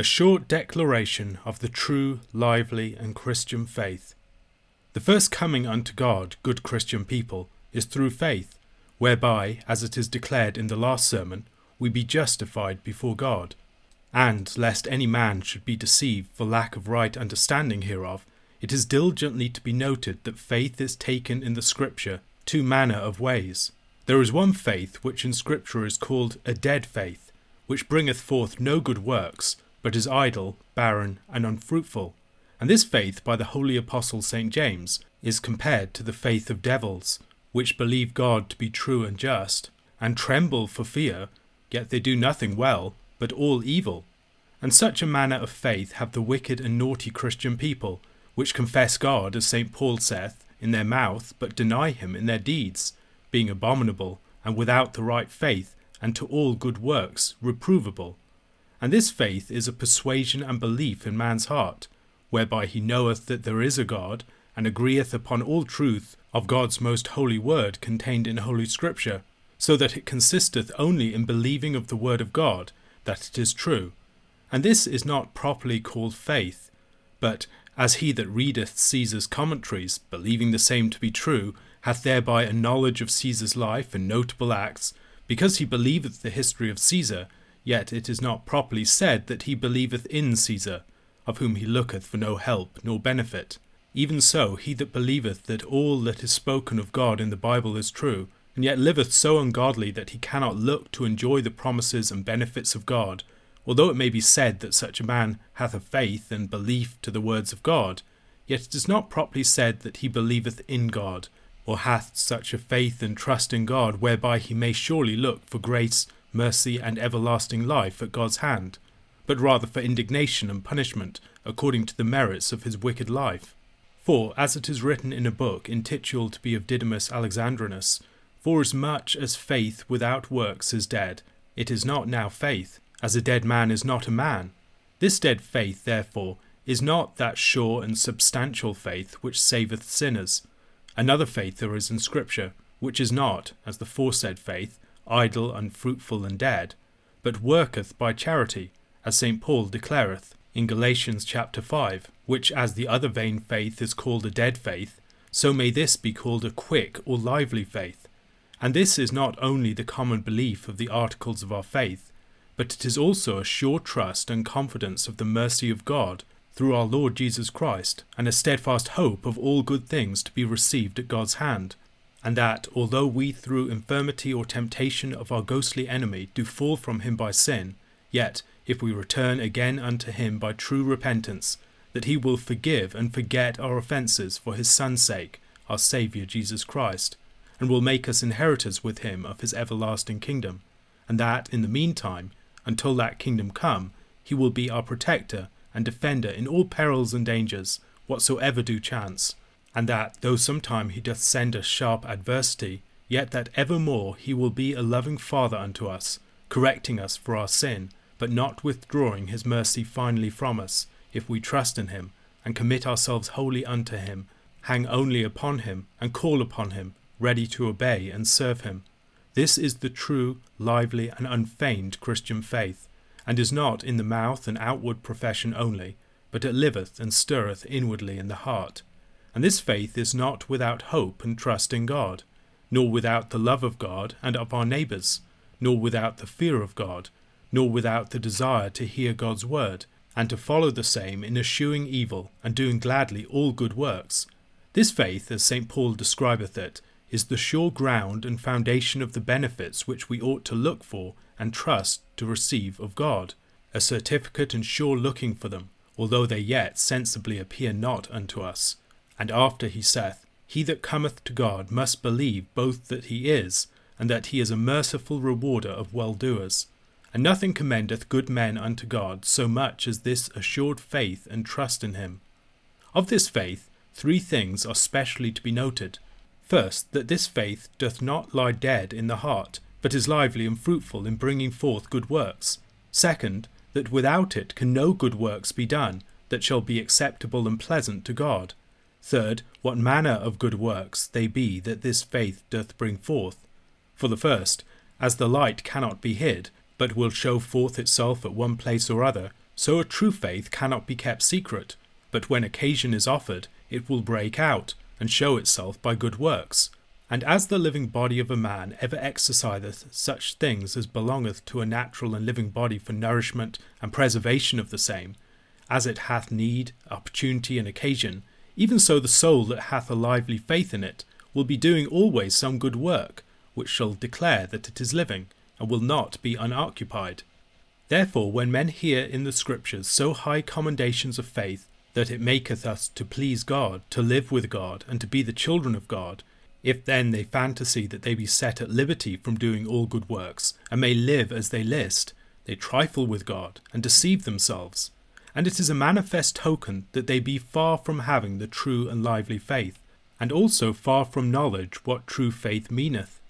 a short declaration of the true, lively and Christian faith. The first coming unto God, good Christian people, is through faith, whereby, as it is declared in the last sermon, we be justified before God. And, lest any man should be deceived for lack of right understanding hereof, it is diligently to be noted that faith is taken in the Scripture two manner of ways. There is one faith which in Scripture is called a dead faith, which bringeth forth no good works, but is idle, barren, and unfruitful. And this faith, by the holy apostle St. James, is compared to the faith of devils, which believe God to be true and just, and tremble for fear, yet they do nothing well, but all evil. And such a manner of faith have the wicked and naughty Christian people, which confess God, as St. Paul saith, in their mouth, but deny him in their deeds, being abominable, and without the right faith, and to all good works reprovable. And this faith is a persuasion and belief in man's heart, whereby he knoweth that there is a God, and agreeth upon all truth of God's most holy word contained in Holy Scripture, so that it consisteth only in believing of the word of God, that it is true. And this is not properly called faith, but, as he that readeth Caesar's commentaries, believing the same to be true, hath thereby a knowledge of Caesar's life and notable acts, because he believeth the history of Caesar, yet it is not properly said that he believeth in Caesar, of whom he looketh for no help nor benefit. Even so, he that believeth that all that is spoken of God in the Bible is true, and yet liveth so ungodly that he cannot look to enjoy the promises and benefits of God, although it may be said that such a man hath a faith and belief to the words of God, yet it is not properly said that he believeth in God, or hath such a faith and trust in God whereby he may surely look for grace, mercy, and everlasting life at God's hand, but rather for indignation and punishment according to the merits of his wicked life. For, as it is written in a book intituled to be of Didymus Alexandrinus, forasmuch as faith without works is dead, it is not now faith, as a dead man is not a man. This dead faith, therefore, is not that sure and substantial faith which saveth sinners. Another faith there is in Scripture, which is not, as the foresaid faith, idle, unfruitful, and dead, but worketh by charity, as St. Paul declareth in Galatians chapter 5, which as the other vain faith is called a dead faith, so may this be called a quick or lively faith. And this is not only the common belief of the articles of our faith, but it is also a sure trust and confidence of the mercy of God through our Lord Jesus Christ, and a steadfast hope of all good things to be received at God's hand, and that, although we through infirmity or temptation of our ghostly enemy do fall from him by sin, yet, if we return again unto him by true repentance, that he will forgive and forget our offences for his Son's sake, our Saviour Jesus Christ, and will make us inheritors with him of his everlasting kingdom, and that, in the meantime, until that kingdom come, he will be our protector and defender in all perils and dangers, whatsoever do chance, and that, though sometime he doth send us sharp adversity, yet that evermore he will be a loving Father unto us, correcting us for our sin, but not withdrawing his mercy finally from us, if we trust in him, and commit ourselves wholly unto him, hang only upon him, and call upon him, ready to obey and serve him. This is the true, lively, and unfeigned Christian faith, and is not in the mouth and outward profession only, but it liveth and stirreth inwardly in the heart. And this faith is not without hope and trust in God, nor without the love of God and of our neighbours, nor without the fear of God, nor without the desire to hear God's word, and to follow the same in eschewing evil and doing gladly all good works. This faith, as St. Paul describeth it, is the sure ground and foundation of the benefits which we ought to look for and trust to receive of God, a certificate and sure looking for them, although they yet sensibly appear not unto us. And after he saith, he that cometh to God must believe both that he is, and that he is a merciful rewarder of well-doers. And nothing commendeth good men unto God so much as this assured faith and trust in him. Of this faith, three things are specially to be noted. First, that this faith doth not lie dead in the heart, but is lively and fruitful in bringing forth good works. Second, that without it can no good works be done, that shall be acceptable and pleasant to God. Third, what manner of good works they be that this faith doth bring forth. For the first, as the light cannot be hid, but will show forth itself at one place or other, So a true faith cannot be kept secret, but when occasion is offered, it will break out and show itself by good works. And as the living body of a man ever exerciseth such things as belongeth to a natural and living body for nourishment and preservation of the same, as it hath need, opportunity, and occasion, even so the soul that hath a lively faith in it will be doing always some good work, which shall declare that it is living, and will not be unoccupied. Therefore, when men hear in the Scriptures so high commendations of faith, that it maketh us to please God, to live with God, and to be the children of God, if then they fantasy that they be set at liberty from doing all good works, and may live as they list, they trifle with God, and deceive themselves. And it is a manifest token that they be far from having the true and lively faith, and also far from knowledge what true faith meaneth.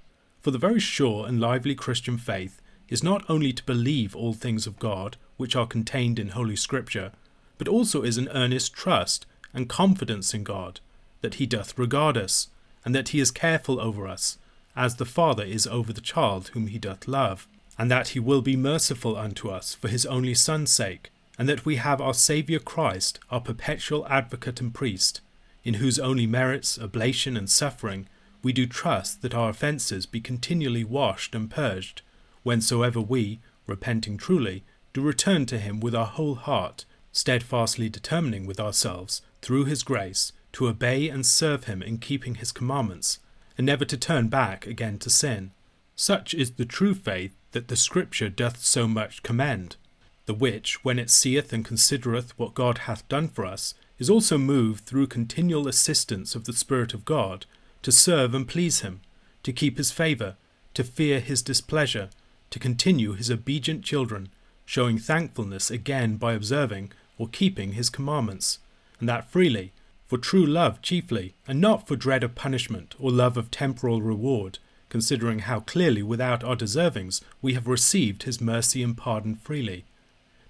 For the very sure and lively Christian faith is not only to believe all things of God, which are contained in Holy Scripture, but also is an earnest trust and confidence in God, that he doth regard us, and that he is careful over us, as the Father is over the child whom he doth love, and that he will be merciful unto us for his only Son's sake, and that we have our Saviour Christ, our perpetual advocate and priest, in whose only merits, oblation, and suffering, we do trust that our offences be continually washed and purged, whensoever we, repenting truly, do return to him with our whole heart, steadfastly determining with ourselves, through his grace, to obey and serve him in keeping his commandments, and never to turn back again to sin. Such is the true faith that the Scripture doth so much commend, the which, when it seeth and considereth what God hath done for us, is also moved through continual assistance of the Spirit of God, to serve and please him, to keep his favour, to fear his displeasure, to continue his obedient children, showing thankfulness again by observing or keeping his commandments, and that freely, for true love chiefly, and not for dread of punishment or love of temporal reward, considering how clearly without our deservings we have received his mercy and pardon freely.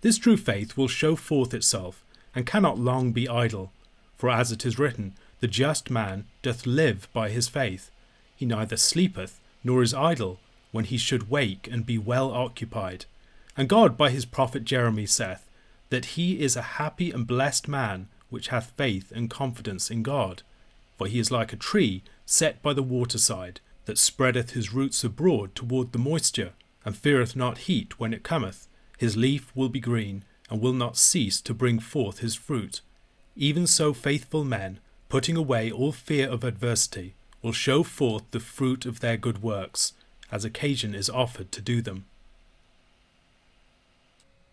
This true faith will show forth itself, and cannot long be idle, for as it is written, the just man doth live by his faith. He neither sleepeth nor is idle when he should wake and be well occupied. And God by his prophet Jeremy saith, that he is a happy and blessed man which hath faith and confidence in God. For he is like a tree set by the waterside, that spreadeth his roots abroad toward the moisture, and feareth not heat when it cometh. His leaf will be green, and will not cease to bring forth his fruit. Even so faithful men, putting away all fear of adversity, will show forth the fruit of their good works, as occasion is offered to do them.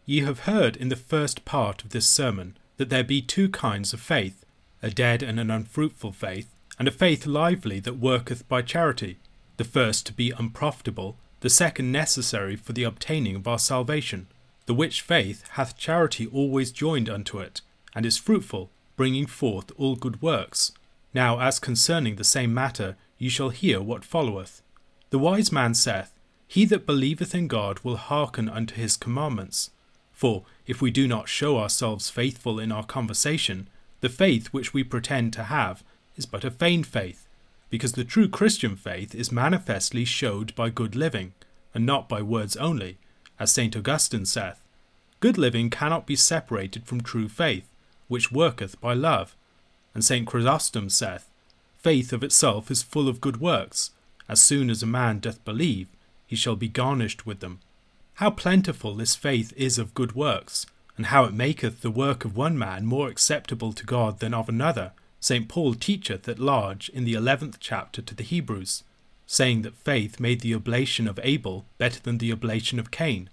Ye have heard in the first part of this sermon that there be two kinds of faith, a dead and an unfruitful faith, and a faith lively that worketh by charity, the first to be unprofitable, the second necessary for the obtaining of our salvation, the which faith hath charity always joined unto it, and is fruitful, bringing forth all good works. Now as concerning the same matter, ye shall hear what followeth. The wise man saith, he that believeth in God will hearken unto his commandments. For, if we do not show ourselves faithful in our conversation, the faith which we pretend to have is but a feigned faith, because the true Christian faith is manifestly showed by good living, and not by words only, as St. Augustine saith, good living cannot be separated from true faith, which worketh by love. And St. Chrysostom saith, faith of itself is full of good works. As soon as a man doth believe, he shall be garnished with them. How plentiful this faith is of good works, and how it maketh the work of one man more acceptable to God than of another, St. Paul teacheth at large in the 11th chapter to the Hebrews, saying that faith made the oblation of Abel better than the oblation of Cain.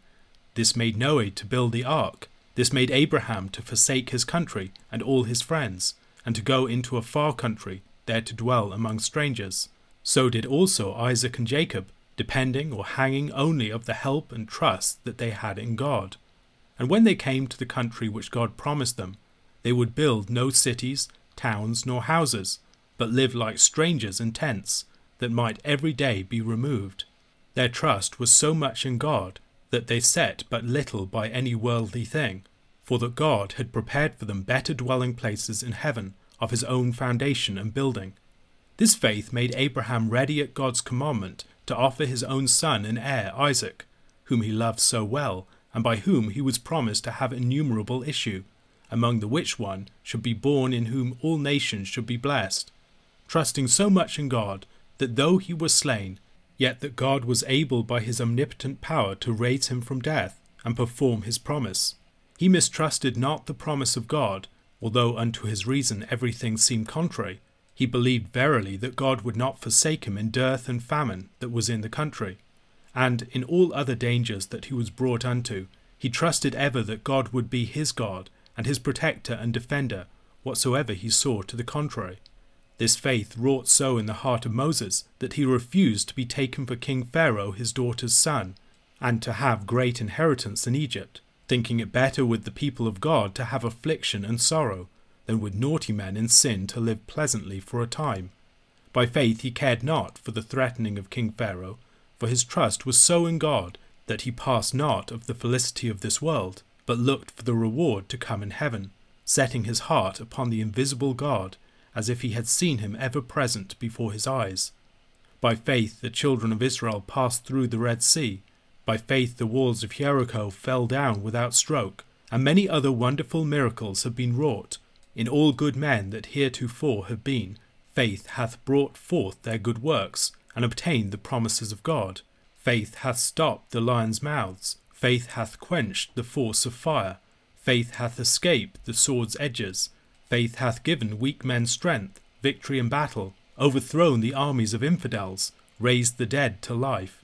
This made Noah to build the ark. This made Abraham to forsake his country and all his friends, and to go into a far country, there to dwell among strangers. So did also Isaac and Jacob, depending or hanging only of the help and trust that they had in God. And when they came to the country which God promised them, they would build no cities, towns, nor houses, but live like strangers in tents, that might every day be removed. Their trust was so much in God, that they set but little by any worldly thing, for that God had prepared for them better dwelling places in heaven, of his own foundation and building. This faith made Abraham ready at God's commandment to offer his own son and heir Isaac, whom he loved so well, and by whom he was promised to have innumerable issue, among the which one should be born in whom all nations should be blessed, trusting so much in God, that though he was slain, yet that God was able by his omnipotent power to raise him from death, and perform his promise. He mistrusted not the promise of God, although unto his reason everything seemed contrary. He believed verily that God would not forsake him in dearth and famine that was in the country, and in all other dangers that he was brought unto. He trusted ever that God would be his God, and his protector and defender, whatsoever he saw to the contrary. This faith wrought so in the heart of Moses, that he refused to be taken for King Pharaoh his daughter's son, and to have great inheritance in Egypt, thinking it better with the people of God to have affliction and sorrow, than with naughty men in sin to live pleasantly for a time. By faith he cared not for the threatening of King Pharaoh, for his trust was so in God, that he passed not of the felicity of this world, but looked for the reward to come in heaven, setting his heart upon the invisible God, as if he had seen him ever present before his eyes. By faith the children of Israel passed through the Red Sea. By faith the walls of Jericho fell down without stroke, and many other wonderful miracles have been wrought. In all good men that heretofore have been, faith hath brought forth their good works, and obtained the promises of God. Faith hath stopped the lions' mouths. Faith hath quenched the force of fire. Faith hath escaped the sword's edges. Faith hath given weak men strength, victory in battle, overthrown the armies of infidels, raised the dead to life.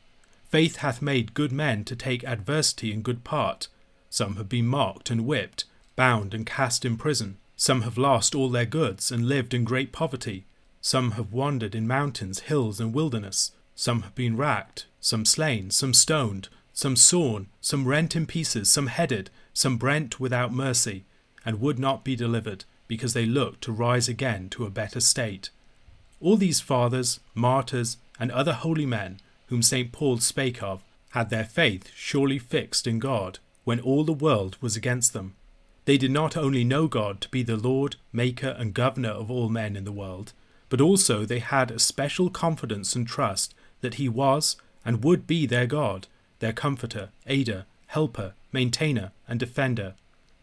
Faith hath made good men to take adversity in good part. Some have been mocked and whipped, bound and cast in prison. Some have lost all their goods and lived in great poverty. Some have wandered in mountains, hills, and wilderness. Some have been racked, some slain, some stoned, some sawn, some rent in pieces, some headed, some brent without mercy, and would not be delivered, because they looked to rise again to a better state. All these fathers, martyrs, and other holy men, whom St. Paul spake of, had their faith surely fixed in God, when all the world was against them. They did not only know God to be the Lord, Maker, and Governor of all men in the world, but also they had a special confidence and trust that he was and would be their God, their Comforter, Aider, Helper, Maintainer, and Defender.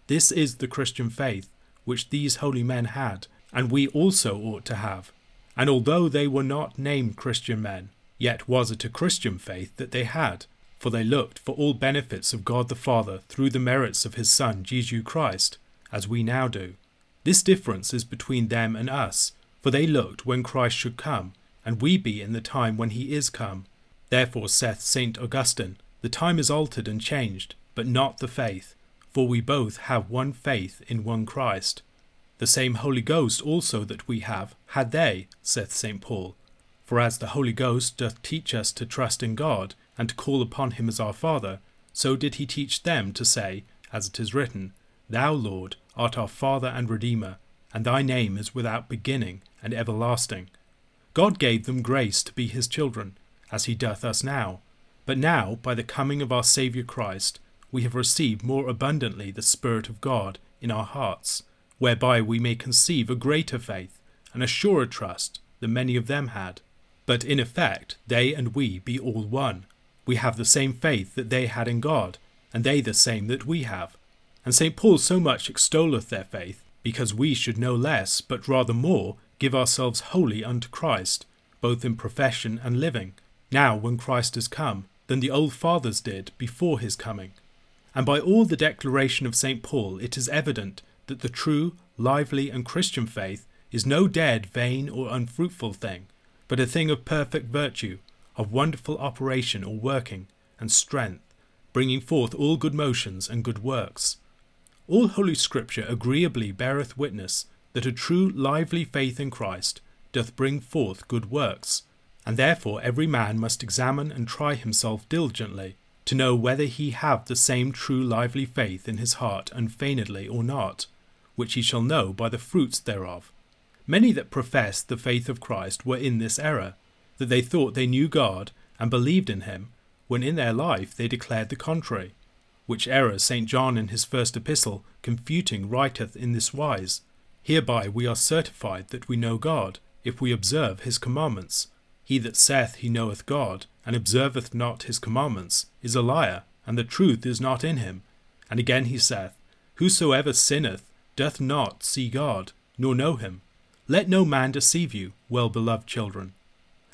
This is the Christian faith, which these holy men had, and we also ought to have. And although they were not named Christian men, yet was it a Christian faith that they had, for they looked for all benefits of God the Father through the merits of his Son Jesus Christ, as we now do. This difference is between them and us, for they looked when Christ should come, and we be in the time when he is come. Therefore saith St. Augustine, the time is altered and changed, but not the faith, for we both have one faith in one Christ. The same Holy Ghost also that we have, had they, saith St. Paul. For as the Holy Ghost doth teach us to trust in God, and to call upon him as our Father, so did he teach them to say, as it is written, Thou, Lord, art our Father and Redeemer, and thy name is without beginning and everlasting. God gave them grace to be his children, as he doth us now. But now, by the coming of our Saviour Christ, we have received more abundantly the Spirit of God in our hearts, whereby we may conceive a greater faith and a surer trust than many of them had. But in effect, they and we be all one. We have the same faith that they had in God, and they the same that we have. And St. Paul so much extolleth their faith, because we should no less, but rather more, give ourselves wholly unto Christ, both in profession and living, now when Christ is come, than the old fathers did before his coming. And by all the declaration of St. Paul it is evident that the true, lively, and Christian faith is no dead, vain, or unfruitful thing, but a thing of perfect virtue, of wonderful operation or working, and strength, bringing forth all good motions and good works. All Holy Scripture agreeably beareth witness that a true lively faith in Christ doth bring forth good works, and therefore every man must examine and try himself diligently, to know whether he have the same true lively faith in his heart unfeignedly or not, which he shall know by the fruits thereof. Many that professed the faith of Christ were in this error, that they thought they knew God and believed in him, when in their life they declared the contrary. Which error St. John in his first epistle confuting writeth in this wise, Hereby we are certified that we know God, if we observe his commandments. He that saith he knoweth God, and observeth not his commandments, is a liar, and the truth is not in him. And again he saith, Whosoever sinneth doth not see God, nor know him. Let no man deceive you, well-beloved children.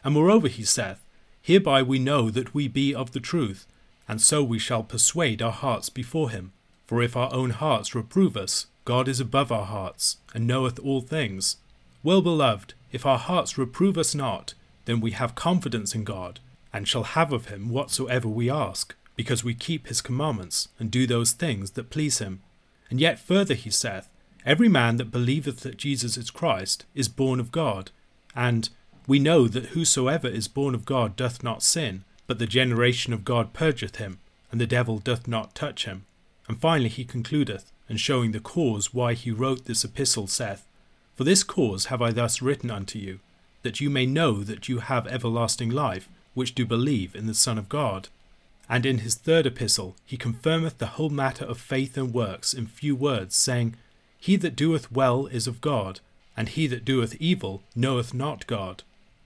And moreover he saith, Hereby we know that we be of the truth, and so we shall persuade our hearts before him. For if our own hearts reprove us, God is above our hearts, and knoweth all things. Well-beloved, if our hearts reprove us not, then we have confidence in God, and shall have of him whatsoever we ask, because we keep his commandments, and do those things that please him. And yet further he saith, Every man that believeth that Jesus is Christ is born of God. And we know that whosoever is born of God doth not sin, but the generation of God purgeth him, and the devil doth not touch him. And finally he concludeth, and showing the cause why he wrote this epistle, saith, For this cause have I thus written unto you, that you may know that you have everlasting life, which do believe in the Son of God. And in his third epistle he confirmeth the whole matter of faith and works in few words, saying, He that doeth well is of God, and he that doeth evil knoweth not God.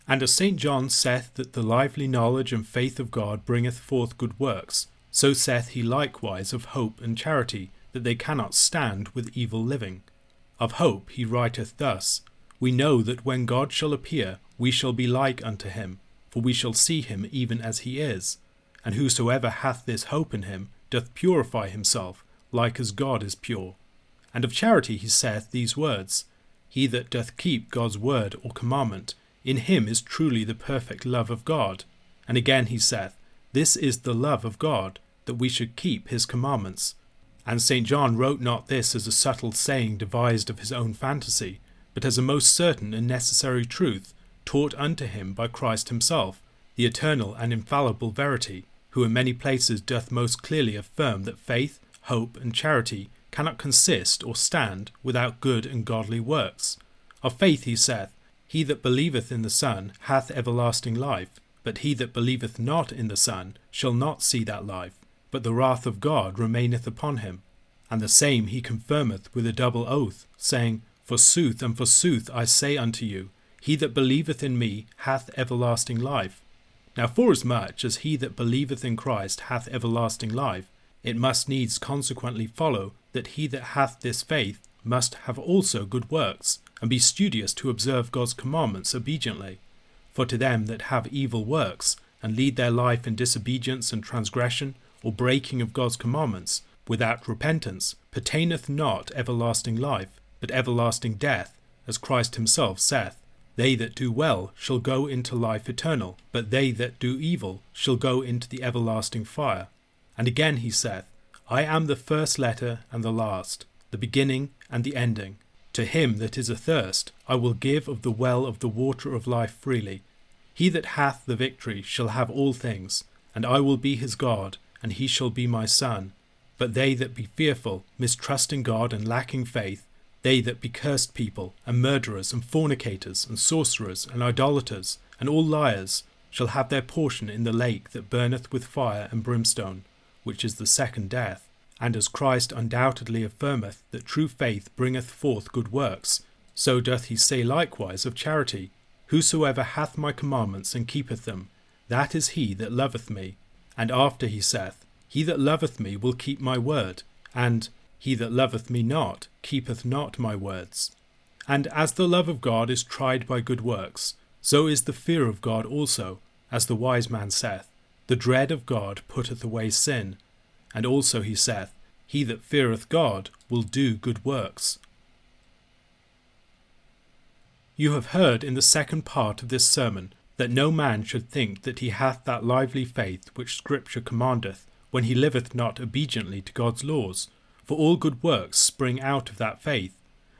And as St. John saith that the lively knowledge and faith of God bringeth forth good works, so saith he likewise of hope and charity, that they cannot stand with evil living. Of hope he writeth thus, We know that when God shall appear, we shall be like unto him, for we shall see him even as he is. And whosoever hath this hope in him doth purify himself, like as God is pure. And of charity he saith these words, He that doth keep God's word or commandment, in him is truly the perfect love of God. And again he saith, This is the love of God, that we should keep his commandments. And St. John wrote not this as a subtle saying devised of his own fantasy, but as a most certain and necessary truth, taught unto him by Christ himself, the eternal and infallible verity, who in many places doth most clearly affirm that faith, hope, and charity cannot consist or stand without good and godly works. Of faith he saith, He that believeth in the Son hath everlasting life, but he that believeth not in the Son shall not see that life, but the wrath of God remaineth upon him. And the same he confirmeth with a double oath, saying, Forsooth and forsooth I say unto you, He that believeth in me hath everlasting life. Now forasmuch as he that believeth in Christ hath everlasting life, it must needs consequently follow that he that hath this faith must have also good works, and be studious to observe God's commandments obediently. For to them that have evil works, and lead their life in disobedience and transgression, or breaking of God's commandments, without repentance, pertaineth not everlasting life, but everlasting death, as Christ himself saith, They that do well shall go into life eternal, but they that do evil shall go into the everlasting fire. And again he saith, I am the first letter and the last, the beginning and the ending. To him that is athirst I will give of the well of the water of life freely. He that hath the victory shall have all things, and I will be his God, and he shall be my son. But they that be fearful, mistrusting God and lacking faith, they that be cursed people, and murderers, and fornicators, and sorcerers, and idolaters, and all liars, shall have their portion in the lake that burneth with fire and brimstone, which is the second death. And as Christ undoubtedly affirmeth that true faith bringeth forth good works, so doth he say likewise of charity, Whosoever hath my commandments and keepeth them, that is he that loveth me. And after he saith, He that loveth me will keep my word, and he that loveth me not keepeth not my words. And as the love of God is tried by good works, so is the fear of God also, as the wise man saith, The dread of God putteth away sin. And also he saith, He that feareth God will do good works. You have heard in the second part of this sermon that no man should think that he hath that lively faith which Scripture commandeth, when he liveth not obediently to God's laws, for all good works spring out of that faith.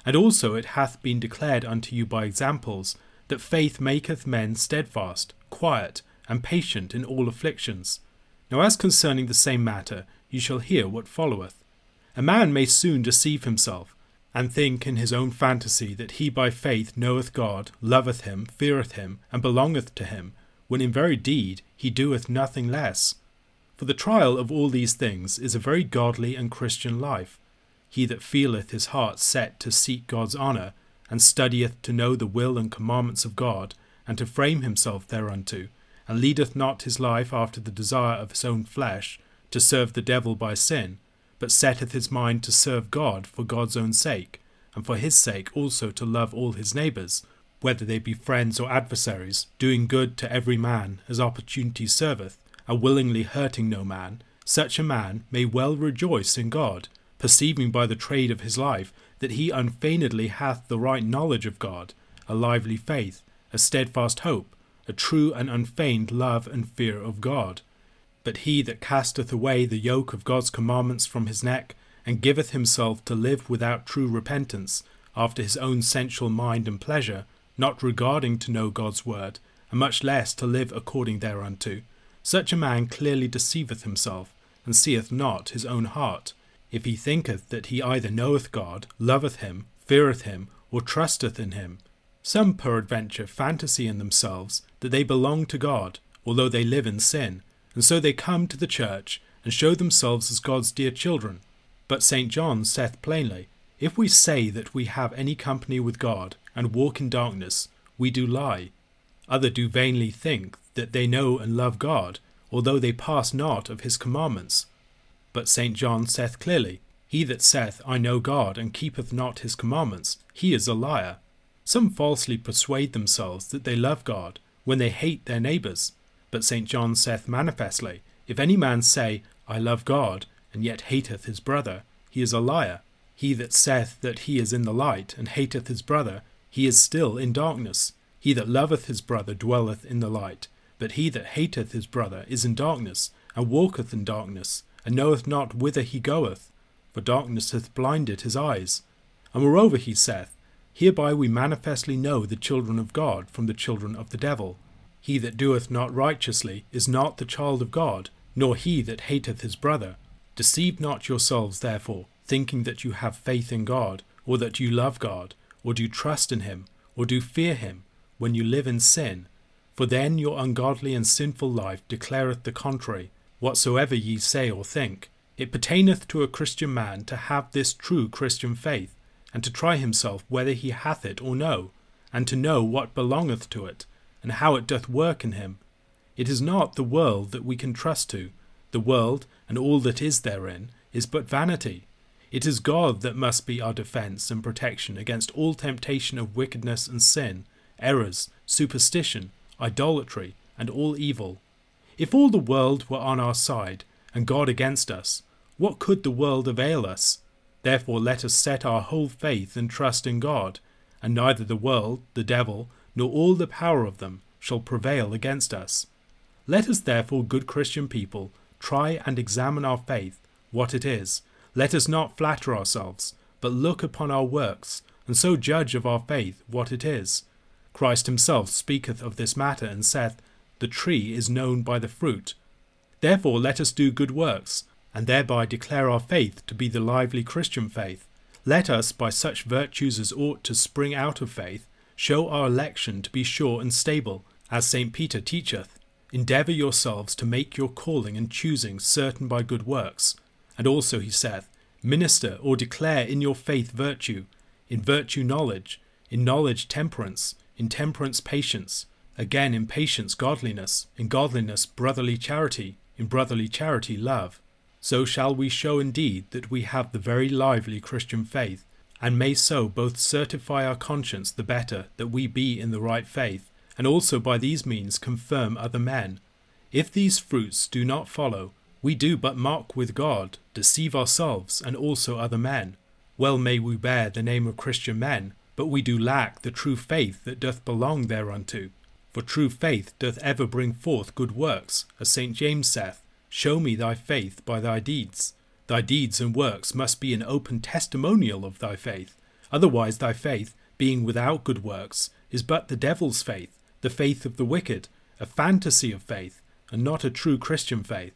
And also it hath been declared unto you by examples, that faith maketh men steadfast, quiet, and patient in all afflictions. Now as concerning the same matter, you shall hear what followeth. A man may soon deceive himself, and think in his own fantasy that he by faith knoweth God, loveth him, feareth him, and belongeth to him, when in very deed he doeth nothing less. For the trial of all these things is a very godly and Christian life. He that feeleth his heart set to seek God's honour, and studieth to know the will and commandments of God, and to frame himself thereunto, and leadeth not his life after the desire of his own flesh, to serve the devil by sin, but setteth his mind to serve God for God's own sake, and for his sake also to love all his neighbours, whether they be friends or adversaries, doing good to every man as opportunity serveth, and willingly hurting no man, such a man may well rejoice in God, perceiving by the trade of his life that he unfeignedly hath the right knowledge of God, a lively faith, a steadfast hope, a true and unfeigned love and fear of God. But he that casteth away the yoke of God's commandments from his neck, and giveth himself to live without true repentance, after his own sensual mind and pleasure, not regarding to know God's word, and much less to live according thereunto, such a man clearly deceiveth himself, and seeth not his own heart, if he thinketh that he either knoweth God, loveth him, feareth him, or trusteth in him. Some peradventure fantasy in themselves that they belong to God, although they live in sin, and so they come to the church and show themselves as God's dear children. But St. John saith plainly, if we say that we have any company with God, and walk in darkness, we do lie. Other do vainly think that they know and love God, although they pass not of his commandments. But St. John saith clearly, he that saith, I know God, and keepeth not his commandments, he is a liar. Some falsely persuade themselves that they love God, when they hate their neighbours. But St. John saith manifestly, if any man say, I love God, and yet hateth his brother, he is a liar. He that saith that he is in the light, and hateth his brother, he is still in darkness. He that loveth his brother dwelleth in the light, but he that hateth his brother is in darkness, and walketh in darkness, and knoweth not whither he goeth, for darkness hath blinded his eyes. And moreover he saith, hereby we manifestly know the children of God from the children of the devil. He that doeth not righteously is not the child of God, nor he that hateth his brother. Deceive not yourselves therefore, thinking that you have faith in God, or that you love God, or do trust in him, or do fear him, when you live in sin. For then your ungodly and sinful life declareth the contrary, whatsoever ye say or think. It pertaineth to a Christian man to have this true Christian faith, and to try himself whether he hath it or no, and to know what belongeth to it, and how it doth work in him. It is not the world that we can trust to. The world, and all that is therein, is but vanity. It is God that must be our defence and protection against all temptation of wickedness and sin, errors, superstition, idolatry, and all evil. If all the world were on our side, and God against us, what could the world avail us? Therefore let us set our whole faith and trust in God, and neither the world, the devil, nor all the power of them shall prevail against us. Let us therefore, good Christian people, try and examine our faith, what it is. Let us not flatter ourselves, but look upon our works, and so judge of our faith what it is. Christ himself speaketh of this matter, and saith, the tree is known by the fruit. Therefore let us do good works, and thereby declare our faith to be the lively Christian faith. Let us, by such virtues as ought to spring out of faith, show our election to be sure and stable, as St. Peter teacheth. Endeavour yourselves to make your calling and choosing certain by good works. And also he saith, minister or declare in your faith virtue, in virtue knowledge, in knowledge temperance, in temperance patience, again, in patience, godliness, in godliness, brotherly charity, in brotherly charity, love. So shall we show indeed that we have the very lively Christian faith, and may so both certify our conscience the better that we be in the right faith, and also by these means confirm other men. If these fruits do not follow, we do but mock with God, deceive ourselves, and also other men. Well may we bear the name of Christian men, but we do lack the true faith that doth belong thereunto. For true faith doth ever bring forth good works, as St. James saith, show me thy faith by thy deeds. Thy deeds and works must be an open testimonial of thy faith. Otherwise thy faith, being without good works, is but the devil's faith, the faith of the wicked, a fantasy of faith, and not a true Christian faith.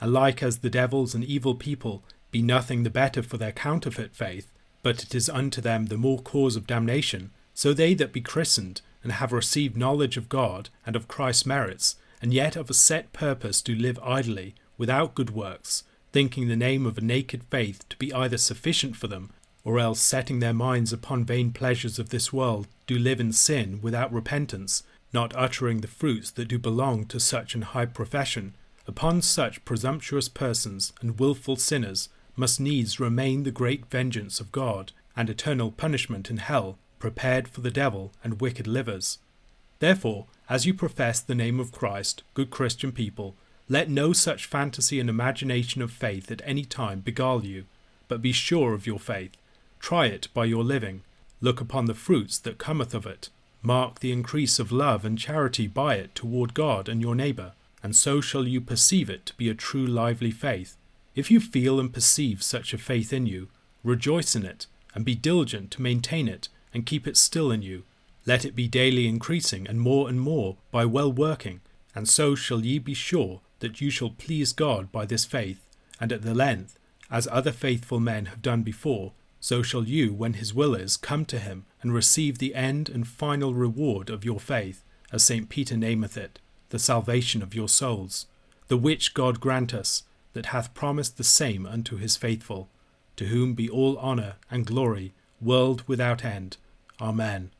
And like as the devils and evil people be nothing the better for their counterfeit faith, but it is unto them the more cause of damnation, so they that be christened, and have received knowledge of God and of Christ's merits, and yet of a set purpose do live idly, without good works, thinking the name of a naked faith to be either sufficient for them, or else setting their minds upon vain pleasures of this world, do live in sin without repentance, not uttering the fruits that do belong to such an high profession, Upon such presumptuous persons and wilful sinners must needs remain the great vengeance of God and eternal punishment in hell prepared for the devil and wicked livers. Therefore, as you profess the name of Christ, good Christian people, let no such fantasy and imagination of faith at any time beguile you, but be sure of your faith. Try it by your living. Look upon the fruits that cometh of it. Mark the increase of love and charity by it toward God and your neighbour, and so shall you perceive it to be a true lively faith. If you feel and perceive such a faith in you, rejoice in it, and be diligent to maintain it, and keep it still in you. Let it be daily increasing and more by well working, and so shall ye be sure that you shall please God by this faith, and at the length, as other faithful men have done before, so shall you, when his will is, come to him, and receive the end and final reward of your faith, as St. Peter nameth it, the salvation of your souls, the which God grant us, that hath promised the same unto his faithful, to whom be all honour and glory, world without end. Amen.